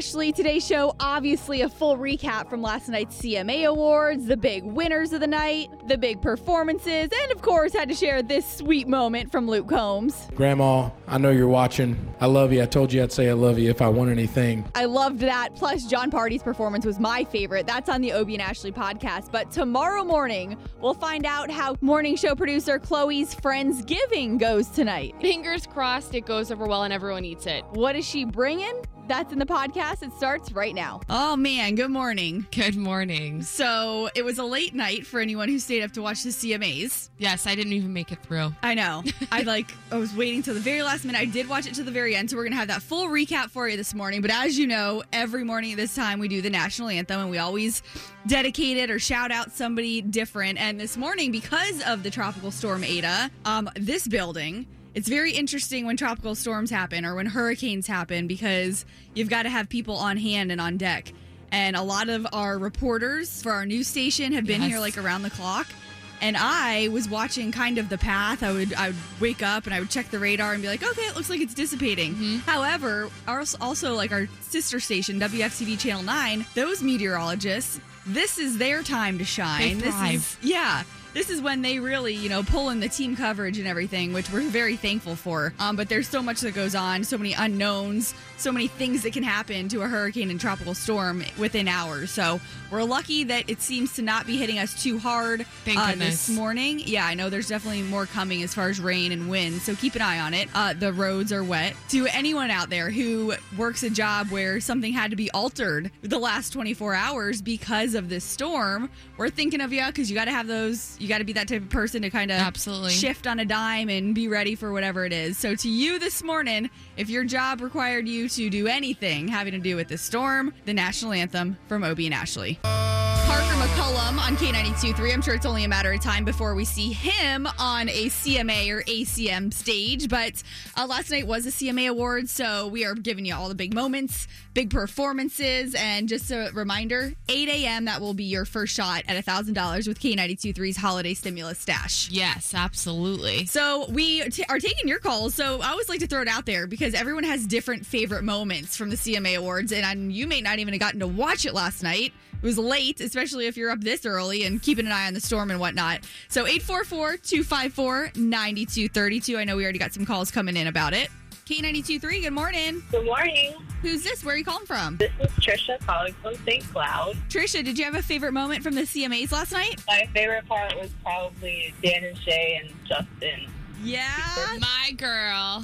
Ashley, today's show, obviously a full recap from last night's CMA Awards, the big winners of the night, the big performances, and of course, had to share this sweet moment from Luke Combs. Grandma, I know you're watching. I love you. I told you I'd say I love you if I won anything. I loved that. Plus, Jon Pardi's performance was my favorite. That's on the Obie and Ashley podcast. But tomorrow morning, we'll find out how morning show producer Chloe's Friendsgiving goes tonight. Fingers crossed it goes over well and everyone eats it. What is she bringing? That's in the podcast. It starts right now. Oh, man. Good morning. Good morning. So it was a late night for anyone who stayed up to watch the CMAs. Yes, I didn't even make it through. I know. I was waiting till the very last minute. I did watch it to the very end, so we're going to have that full recap for you this morning. But as you know, every morning at this time, we do the national anthem, and we always dedicate it or shout out somebody different. And this morning, because of the Tropical Storm Ida, this building... It's very interesting when tropical storms happen or when hurricanes happen because you've got to have people on hand and on deck. And a lot of our reporters for our news station have been here around the clock. And I was watching kind of the path. I would wake up and I would check the radar and be like, okay, it looks like it's dissipating. Mm-hmm. However, also like our sister station, WFCV Channel 9, those meteorologists, this is their time to shine. They thrive. This is when they really, pull in the team coverage and everything, which we're very thankful for. But there's so much that goes on, so many unknowns, so many things that can happen to a hurricane and tropical storm within hours. So we're lucky that it seems to not be hitting us too hard this morning. Yeah, I know there's definitely more coming as far as rain and wind, so keep an eye on it. The roads are wet. To anyone out there who works a job where something had to be altered the last 24 hours because of this storm, we're thinking of you because you got to have those... You got to be that type of person to kind of shift on a dime and be ready for whatever it is. So to you this morning, if your job required you to do anything having to do with this storm, the national anthem from Obie and Ashley. Parker McCollum on K92.3. I'm sure it's only a matter of time before we see him on a CMA or ACM stage. But last night was a CMA award, so we are giving you all the big moments, big performances, and just a reminder, 8 a.m., that will be your first shot at $1,000 with K92.3's Holiday Stimulus Stash. Yes, absolutely. So we are taking your calls, so I always like to throw it out there because everyone has different favorite moments from the CMA Awards, and you may not even have gotten to watch it last night. It was late, especially if you're up this early and keeping an eye on the storm and whatnot. So 844-254-9232. I know we already got some calls coming in about it. K92.3, good morning. Good morning. Who's this? Where are you calling from? This is Trisha calling from St. Cloud. Trisha, did you have a favorite moment from the CMAs last night? My favorite part was probably Dan and Shay and Justin. Yeah. My girl.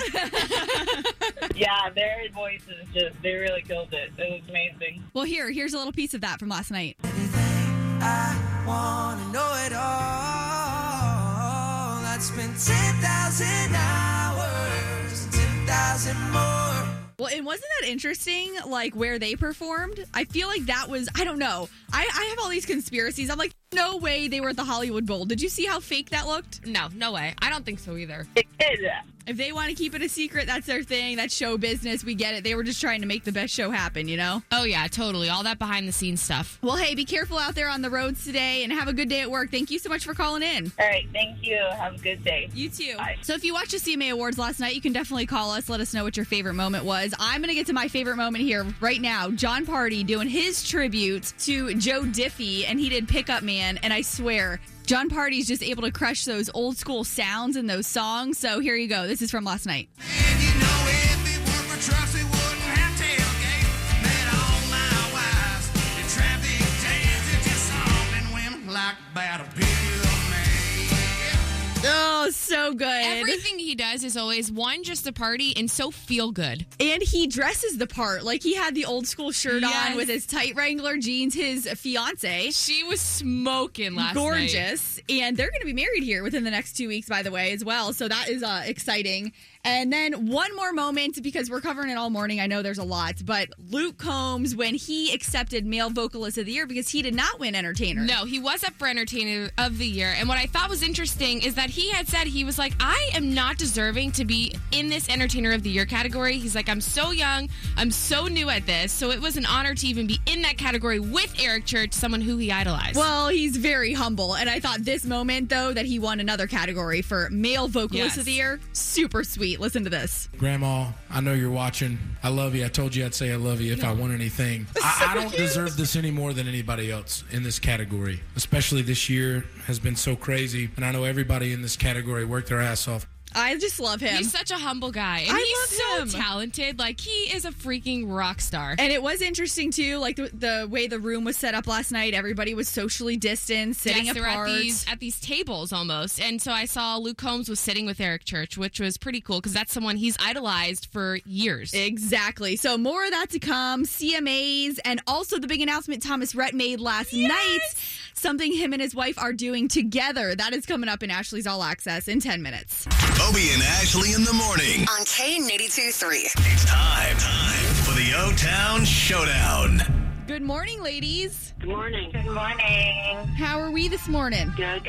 Yeah, their voices they really killed it. It was amazing. Well, here's a little piece of that from last night. Everything I want to know it all. I'd spend 10,000 hours, 10,000 more. Well, and wasn't that interesting, where they performed? I feel like that was, I don't know. I have all these conspiracies. I'm like, no way they were at the Hollywood Bowl. Did you see how fake that looked? No way. I don't think so either. It did. If they want to keep it a secret, that's their thing. That's show business. We get it. They were just trying to make the best show happen, Oh, yeah, totally. All that behind-the-scenes stuff. Well, hey, be careful out there on the roads today and have a good day at work. Thank you so much for calling in. All right, thank you. Have a good day. You too. Bye. So if you watched the CMA Awards last night, you can definitely call us. Let us know what your favorite moment was. I'm going to get to my favorite moment here right now. Jon Pardi doing his tribute to Joe Diffie, and he did Pick Up Man, and I swear... Jon Pardi's just able to crush those old school sounds in those songs. So here you go. This is from last night. And if it weren't for trucks, we wouldn't have tailgate. Met all my wives in traffic jams. It just all been women like bad people. Oh, so good. Everything he does is always, one, just a party, and so feel good. And he dresses the part. He had the old school shirt on with his tight Wrangler jeans, his fiance. She was smoking last night. Gorgeous. And they're going to be married here within the next 2 weeks, by the way, as well. So that is exciting. And then one more moment, because we're covering it all morning. I know there's a lot, but Luke Combs, when he accepted Male Vocalist of the Year, because he did not win Entertainer. No, he was up for Entertainer of the Year. And what I thought was interesting is that he had said he was was like, I am not deserving to be in this Entertainer of the Year category. He's like, I'm so young. I'm so new at this. So it was an honor to even be in that category with Eric Church, someone who he idolized. Well, he's very humble. And I thought this moment, though, that he won another category for Male Vocalist of the Year, super sweet. Listen to this. Grandma, I know you're watching. I love you. I told you I'd say I love you if I won anything. I don't deserve this any more than anybody else in this category, especially this year has been so crazy. And I know everybody in this category worked their ass off. I just love him. He's such a humble guy. And he's so talented. Like, he is a freaking rock star. And it was interesting, too, like, the way the room was set up last night. Everybody was socially distanced, sitting apart. Yes, at these tables, almost. And so I saw Luke Combs was sitting with Eric Church, which was pretty cool, because that's someone he's idolized for years. Exactly. So more of that to come. CMAs, and also the big announcement Thomas Rhett made last night, something him and his wife are doing together. That is coming up in Ashley's All Access in 10 minutes. Obie and Ashley in the morning on K92.3. It's time for the O-Town Showdown. Good morning, ladies. Good morning. Good morning. How are we this morning? Good.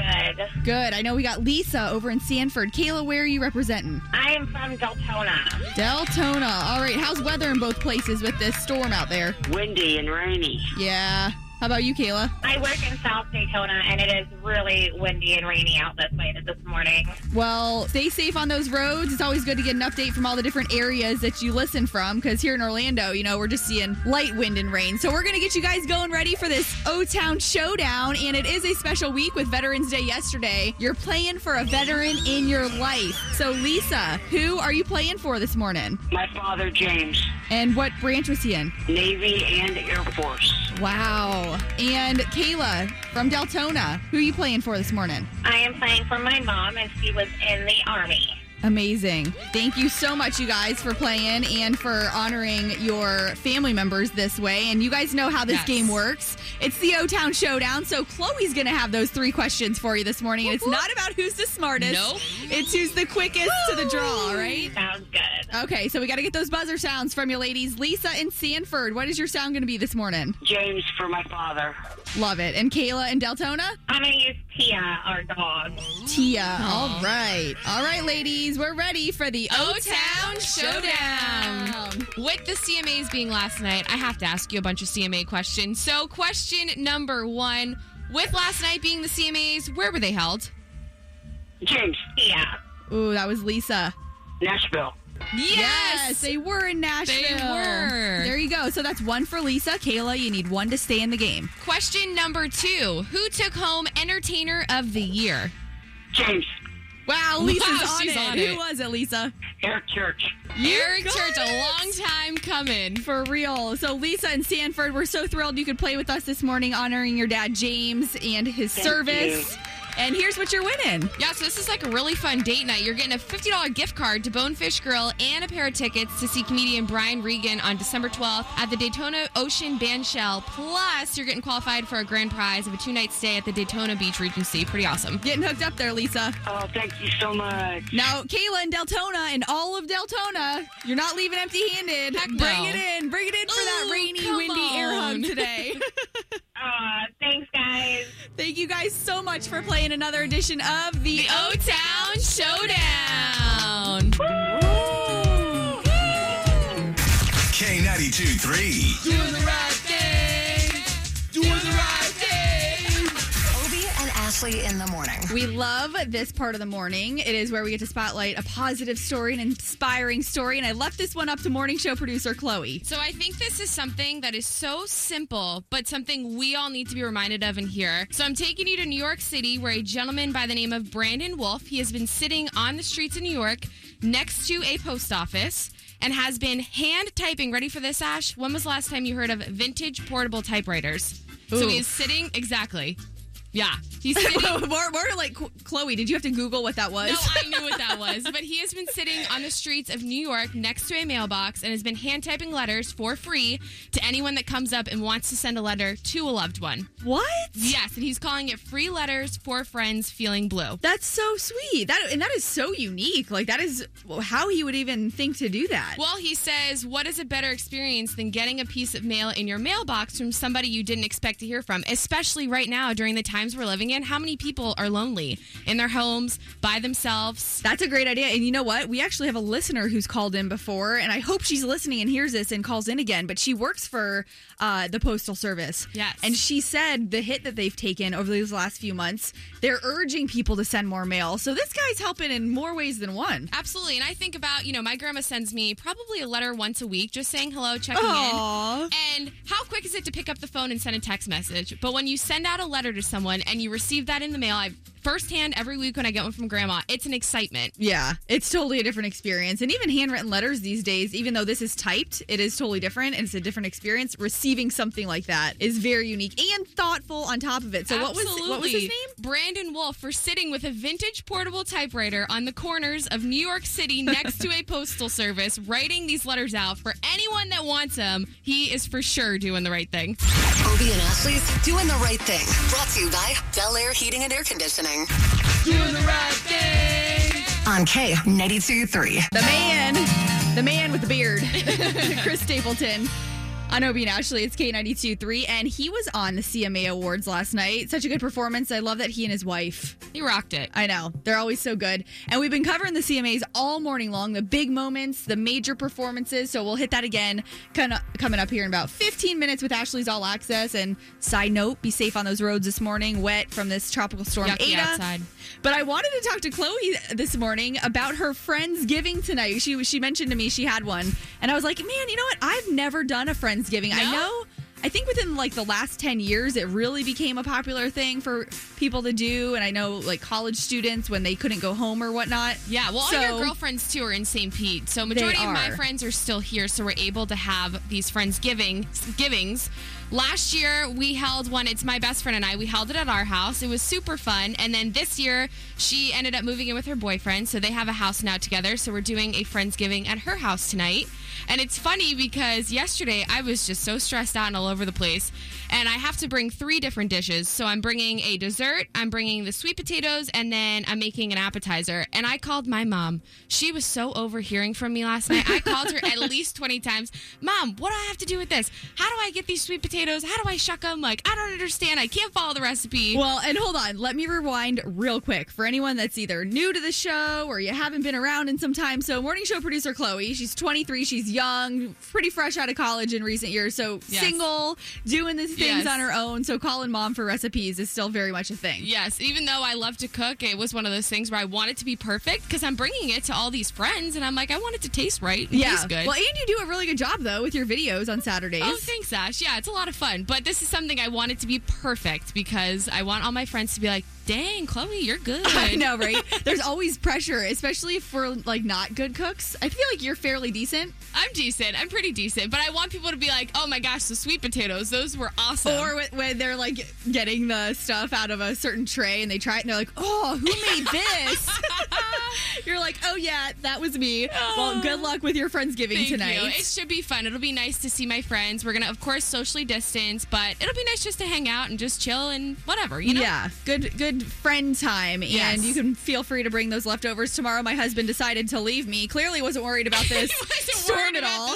Good. I know we got Lisa over in Sanford. Kayla, where are you representing? I am from Deltona. Deltona. All right. How's weather in both places with this storm out there? Windy and rainy. Yeah. How about you, Kayla? I work in South Daytona, and it is really windy and rainy out this way this morning. Well, stay safe on those roads. It's always good to get an update from all the different areas that you listen from, because here in Orlando, you know, we're just seeing light wind and rain. So we're going to get you guys going ready for this O-Town Showdown, and it is a special week with Veterans Day yesterday. You're playing for a veteran in your life. So, Lisa, who are you playing for this morning? My father, James. And what branch was he in? Navy and Air Force. Wow. And Kayla from Deltona, who are you playing for this morning? I am playing for my mom, and she was in the Army. Amazing. Thank you so much, you guys, for playing and for honoring your family members this way. And you guys know how this game works. It's the O-Town Showdown, so Chloe's going to have those three questions for you this morning. And it's not about who's the smartest. Nope. It's who's the quickest to the draw, all right? Sounds good. Okay, so we got to get those buzzer sounds from you, ladies. Lisa in Sanford, what is your sound going to be this morning? James for my father. Love it. And Kayla in Deltona? I'm going to use Tia, our dog. Tia. All right. All right, ladies. We're ready for the O-Town Showdown. With the CMAs being last night, I have to ask you a bunch of CMA questions. So question number one, with last night being the CMAs, where were they held? James. Yeah. Ooh, that was Lisa. Nashville. Yes, they were in Nashville. They were. There you go. So that's one for Lisa. Kayla, you need one to stay in the game. Question number two, who took home Entertainer of the Year? James. Wow, Lisa's on it. Who was it, Lisa? Eric Church. Eric Church, a long time coming. For real. So, Lisa and Sanford, we're so thrilled you could play with us this morning, honoring your dad, James, and his service. You. And here's what you're winning. Yeah, so this is like a really fun date night. You're getting a $50 gift card to Bonefish Grill and a pair of tickets to see comedian Brian Regan on December 12th at the Daytona Ocean Band Shell. Plus, you're getting qualified for a grand prize of a two-night stay at the Daytona Beach Regency. Pretty awesome. Getting hooked up there, Lisa. Oh, thank you so much. Now, Kayla in Deltona and all of Deltona, you're not leaving empty-handed. Heck no. Bring it in. Bring it in for that rainy, windy air hug today. Thanks, guys. Thank you guys so much for playing another edition of the O-Town Showdown. Woo! K92.3. Doing the right thing. Doing the right thing. Obie and Ashley in the morning. We love this part of the morning. It is where we get to spotlight a positive story, an inspiring story. And I left this one up to morning show producer Chloe. So I think this is something that is so simple, but something we all need to be reminded of in here. So I'm taking you to New York City, where a gentleman by the name of Brandon Wolf, he has been sitting on the streets of New York next to a post office and has been hand typing. Ready for this, Ash? When was the last time you heard of vintage portable typewriters? Ooh. So he's sitting, exactly. Yeah. He's sitting. More like, Chloe, did you have to Google what that was? No, I knew what that was. But he has been sitting on the streets of New York next to a mailbox and has been hand typing letters for free to anyone that comes up and wants to send a letter to a loved one. What? Yes, and he's calling it Free Letters for Friends Feeling Blue. That's so sweet. That is so unique. Like, that is how he would even think to do that. Well, he says, what is a better experience than getting a piece of mail in your mailbox from somebody you didn't expect to hear from, especially right now during the time times we're living in, how many people are lonely in their homes by themselves? That's a great idea. And you know what? We actually have a listener who's called in before, and I hope she's listening and hears this and calls in again, but she works for the Postal Service. Yes. And she said the hit that they've taken over these last few months, they're urging people to send more mail. So this guy's helping in more ways than one. Absolutely. And I think about, you know, my grandma sends me probably a letter once a week just saying hello, checking in. And how quick is it to pick up the phone and send a text message? But when you send out a letter to someone and you receive that in the mail, I've firsthand every week when I get one from Grandma, it's an excitement. Yeah, it's totally a different experience. And even handwritten letters these days, even though this is typed, it is totally different and it's a different experience. Receiving something like that is very unique and thoughtful on top of it. So what was his name? Brandon Wolf for sitting with a vintage portable typewriter on the corners of New York City next to a postal service, writing these letters out for anyone that wants them. He is for sure doing the right thing. Obie and Ashley's Doing the Right Thing. Brought to you by Bel Air Heating and Air Conditioning. Doing the right thing. On K92.3. The man with the beard, Chris Stapleton. On Obie and Ashley, it's K92.3, and he was on the CMA Awards last night. Such a good performance. I love that he and his wife. He rocked it. I know. They're always so good. And we've been covering the CMAs all morning long, the big moments, the major performances, so we'll hit that again coming up here in about 15 minutes with Ashley's All Access. And side note, be safe on those roads this morning, wet from this Tropical Storm Ida. Outside. But I wanted to talk to Chloe this morning about her Friendsgiving tonight. She mentioned to me she had one, and I was like, man, you know what? I've never done a Friendsgiving. No? I know. I think within like the last 10 years, it really became a popular thing for people to do. And I know like college students when they couldn't go home or whatnot. Yeah. Well, all your girlfriends too are in St. Pete. So majority of my friends are still here. So we're able to have these Friendsgivings. Last year, we held one. It's my best friend and I. We held it at our house. It was super fun. And then this year, she ended up moving in with her boyfriend. So they have a house now together. So we're doing a Friendsgiving at her house tonight. And it's funny because yesterday, I was just so stressed out and all over the place. And I have to bring 3 different dishes. So I'm bringing a dessert, I'm bringing the sweet potatoes, and then I'm making an appetizer. And I called my mom. She was so overhearing from me last night. I called her at least 20 times. Mom, what do I have to do with this? How do I get these sweet potatoes? How do I shuck them? Like, I don't understand. I can't follow the recipe. Well, and hold on. Let me rewind real quick. For anyone that's either new to the show or you haven't been around in some time. So morning show producer Chloe, she's 23. She's young, pretty fresh out of college in recent years. So single, doing these things on her own. So calling mom for recipes is still very much a thing. Yes. Even though I love to cook, it was one of those things where I want it to be perfect because I'm bringing it to all these friends. And I'm like, I want it to taste right. Yeah. Taste good. Well, and you do a really good job, though, with your videos on Saturdays. Oh, thanks, Ash. Yeah, it's a lot of fun, but this is something I want it to be perfect because I want all my friends to be like, dang, Chloe, you're good. I know, right? There's always pressure, especially for like not good cooks. I feel like you're fairly decent. I'm decent. I'm pretty decent, but I want people to be like, oh my gosh, the sweet potatoes, those were awesome. Or when they're like getting the stuff out of a certain tray and they try it and they're like, oh, who made this? You're like, oh yeah, that was me. Oh, well, good luck with your Friendsgiving tonight. It should be fun. It'll be nice to see my friends. We're going to, of course, socially distance, but it'll be nice just to hang out and just chill and whatever, you know? Yeah, good friend time. Yes. And you can feel free to bring those leftovers tomorrow. My husband decided to leave me. Clearly wasn't worried about this storm at all.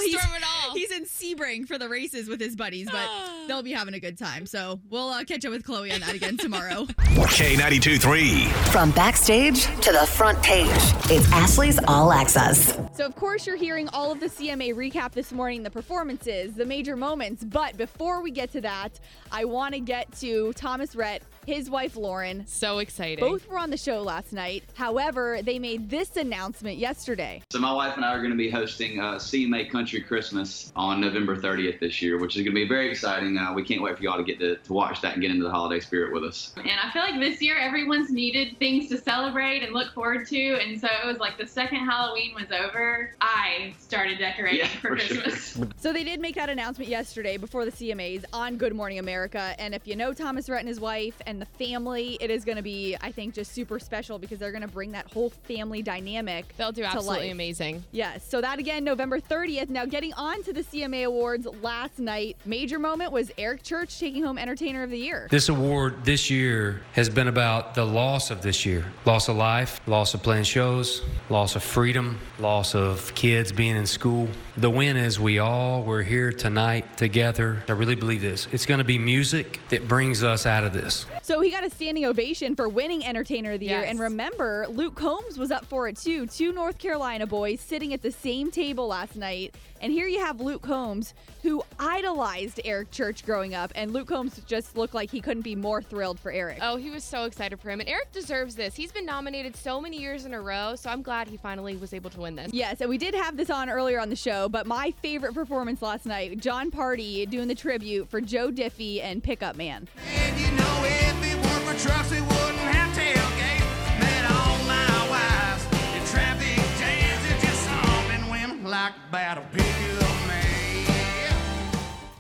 He's in Sebring for the races with his buddies, but they'll be having a good time. So we'll catch up with Chloe on that again tomorrow. K92.3. From backstage to the front page, it's Ashley's All Access. So, of course, you're hearing all of the CMA recap this morning, the performances, the major moments. But before we get to that, I want to get to Thomas Rhett, his wife, Lauren. So exciting. Both were on the show last night. However, they made this announcement yesterday. So my wife and I are going to be hosting CMA Country Christmas on November 30th this year, which is going to be very exciting. We can't wait for y'all to get to watch that and get into the holiday spirit with us. And I feel like this year everyone's needed things to celebrate and look forward to. And so it was like the second Halloween was over, I started decorating for Christmas. Sure. So they did make that announcement yesterday before the CMAs on Good Morning America. And if you know Thomas Rhett and his wife and the family, it is going to be, I think, just super special because they're going to bring that whole family dynamic. They'll do absolutely amazing. Yes. So that again, November 30th. Now getting on to the CMA Awards last night, major moment was Eric Church taking home Entertainer of the Year. This award this year has been about the loss of this year. Loss of life, loss of playing shows, loss of freedom, loss of kids being in school. The win is we all were here tonight together. I really believe this. It's going to be music that brings us out of this. So So he got a standing ovation for winning Entertainer of the Year. And remember, Luke Combs was up for it too. Two North Carolina boys sitting at the same table last night. And here you have Luke Combs, who idolized Eric Church growing up. And Luke Combs just looked like he couldn't be more thrilled for Eric. Oh, he was so excited for him. And Eric deserves this. He's been nominated so many years in a row. So I'm glad he finally was able to win this. Yes, and we did have this on earlier on the show. But my favorite performance last night, Jon Pardi doing the tribute for Joe Diffie and Pickup Man. And you know, if it weren't for trucks, we wouldn't have tailgate. Man, all my wives in traffic jams, they're just humming women like battle pickup man.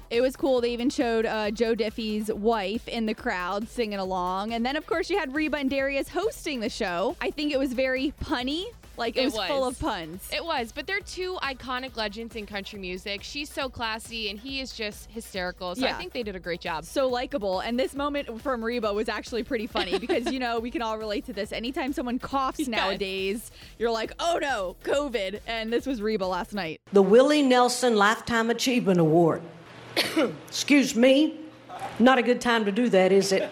It was cool. They even showed Joe Diffie's wife in the crowd singing along. And then, of course, you had Reba and Darius hosting the show. I think it was very punny. Like, it was full of puns. It was, but they're two iconic legends in country music. She's so classy, and he is just hysterical. So I think they did a great job. So likable. And this moment from Reba was actually pretty funny because, you know, we can all relate to this. Anytime someone coughs nowadays, you're like, oh, no, COVID. And this was Reba last night. The Willie Nelson Lifetime Achievement Award. Excuse me. Not a good time to do that, is it?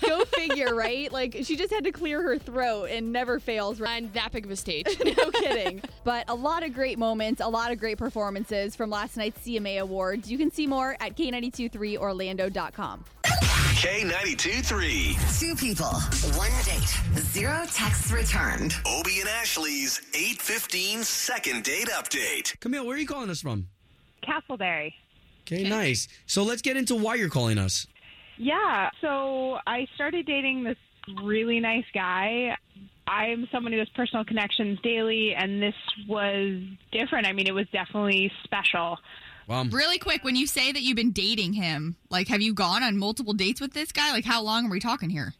Go figure, right? Like, she just had to clear her throat and never fails. Right? On that big of a stage. No kidding. But a lot of great moments, a lot of great performances from last night's CMA Awards. You can see more at K92.3Orlando.com. K92.3. Two people, one date, zero texts returned. Obie and Ashley's 8:15 second date update. Camille, where are you calling us from? Castleberry. Okay, nice. So let's get into why you're calling us. Yeah, so I started dating this really nice guy. I'm someone who has personal connections daily, and this was different. I mean, it was definitely special. Wow. Really quick, when you say that you've been dating him, like, have you gone on multiple dates with this guy? Like, how long are we talking here?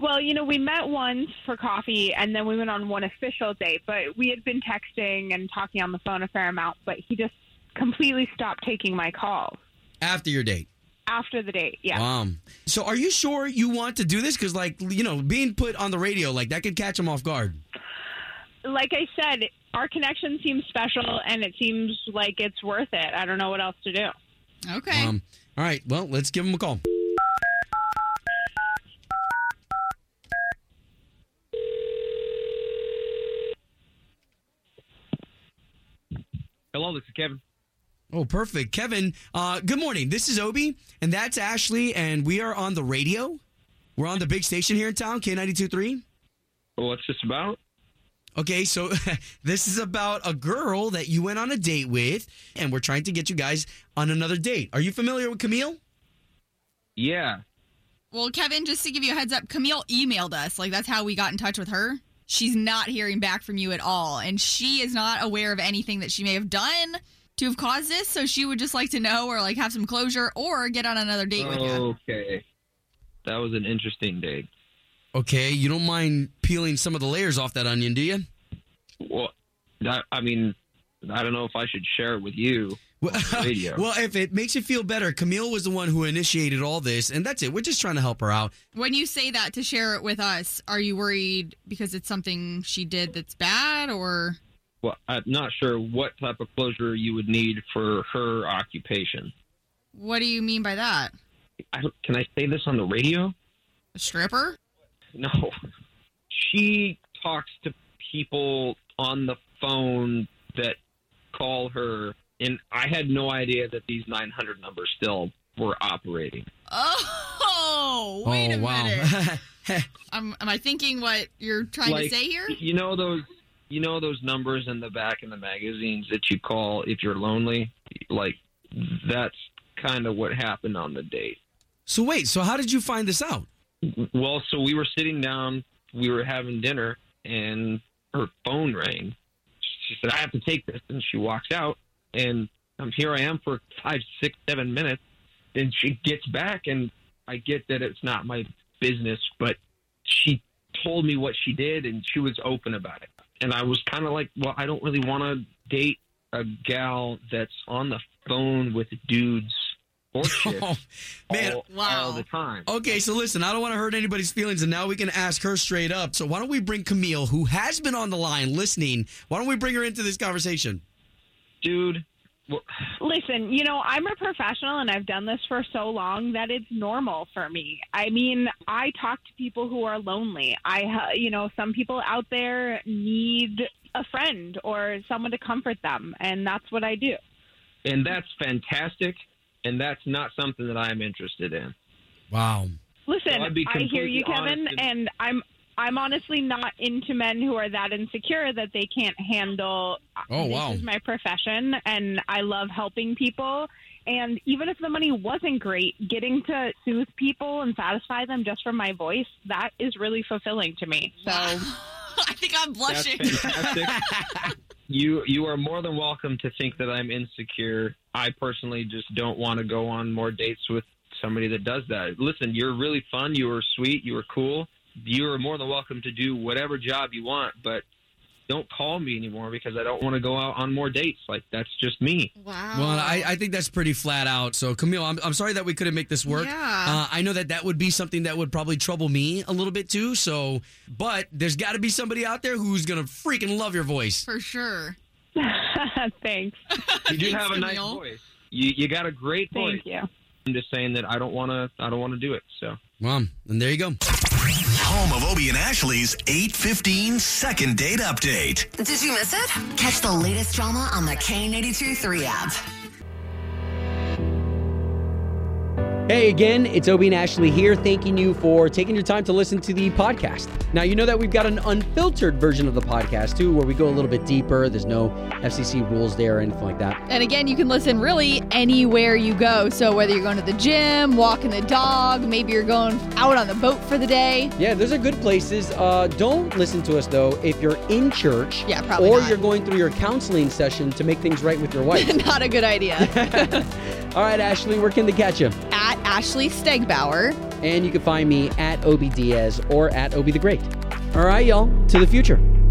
Well, you know, we met once for coffee, and then we went on one official date. But we had been texting and talking on the phone a fair amount, but he just completely stopped taking my calls. After your date? After the date, yeah. So are you sure you want to do this? Because, like, you know, being put on the radio, like, that could catch him off guard. Like I said, our connection seems special, and it seems like it's worth it. I don't know what else to do. Okay. All right, well, let's give him a call. Hello, this is Kevin. Oh, perfect. Kevin, good morning. This is Obie, and that's Ashley, and we are on the radio. We're on the big station here in town, K92.3. Well, what's this about? Okay, so this is about a girl that you went on a date with, and we're trying to get you guys on another date. Are you familiar with Camille? Yeah. Well, Kevin, just to give you a heads up, Camille emailed us. Like, that's how we got in touch with her. She's not hearing back from you at all, and she is not aware of anything that she may have done to have caused this, so she would just like to know or, like, have some closure or get on another date with you. Okay. That was an interesting date. Okay. You don't mind peeling some of the layers off that onion, do you? Well, I mean, I don't know if I should share it with you on the radio. Well, if it makes you feel better, Camille was the one who initiated all this, and that's it. We're just trying to help her out. When you say that to share it with us, are you worried because it's something she did that's bad, or... Well, I'm not sure what type of closure you would need for her occupation. What do you mean by that? Can I say this on the radio? A stripper? No. She talks to people on the phone that call her, and I had no idea that these 900 numbers still were operating. Oh, wait a minute. Am I thinking what you're trying to say here? You know those numbers in the back in the magazines that you call if you're lonely? Like, that's kind of what happened on the date. So wait, so how did you find this out? Well, so we were sitting down, we were having dinner, and her phone rang. She said, I have to take this, and she walks out, and here I am for 5, 6, 7 minutes, and she gets back, and I get that it's not my business, but she told me what she did, and she was open about it. And I was kind of like, well, I don't really want to date a gal that's on the phone with dudes or shit all the time. Okay, so listen, I don't want to hurt anybody's feelings, and now we can ask her straight up. So why don't we bring Camille, who has been on the line listening, why don't we bring her into this conversation? Dude, Listen, you know, I'm a professional and I've done this for so long that it's normal for me. I mean, I talk to people who are lonely. You know, some people out there need a friend or someone to comfort them, and that's what I do. And that's fantastic, and that's not something that I'm interested in. Wow. Listen, so I hear you, Kevin, and I'm honestly not into men who are that insecure that they can't handle. Oh, wow. This is my profession, and I love helping people. And even if the money wasn't great, getting to soothe people and satisfy them just from my voice, that is really fulfilling to me. So I think I'm blushing. That's fantastic. You are more than welcome to think that I'm insecure. I personally just don't want to go on more dates with somebody that does that. Listen, you're really fun. You were sweet. You were cool. You are more than welcome to do whatever job you want, but don't call me anymore because I don't want to go out on more dates. Like, that's just me. Wow. Well, I think that's pretty flat out. So, Camille, I'm sorry that we couldn't make this work. Yeah. I know that would be something that would probably trouble me a little bit, too. So, but there's got to be somebody out there who's going to freaking love your voice. For sure. Thanks. You do have a nice voice. You got a great voice. Thank you. I'm just saying that I don't want to do it. So, well, and there you go. Home of Obie and Ashley's 8:15 second date update. Did you miss it? Catch the latest drama on the K92.3 app. Hey again, it's Obie and Ashley here, thanking you for taking your time to listen to the podcast. Now, you know that we've got an unfiltered version of the podcast, too, where we go a little bit deeper. There's no FCC rules there or anything like that. And again, you can listen really anywhere you go. So whether you're going to the gym, walking the dog, maybe you're going out on the boat for the day. Yeah, those are good places. Don't listen to us, though, if you're in church or you're going through your counseling session to make things right with your wife. Not a good idea. All right, Ashley, where can they catch you? At Ashley Stegbauer. And you can find me at Obie Diaz or at Obie the Great. All right, y'all, to the future.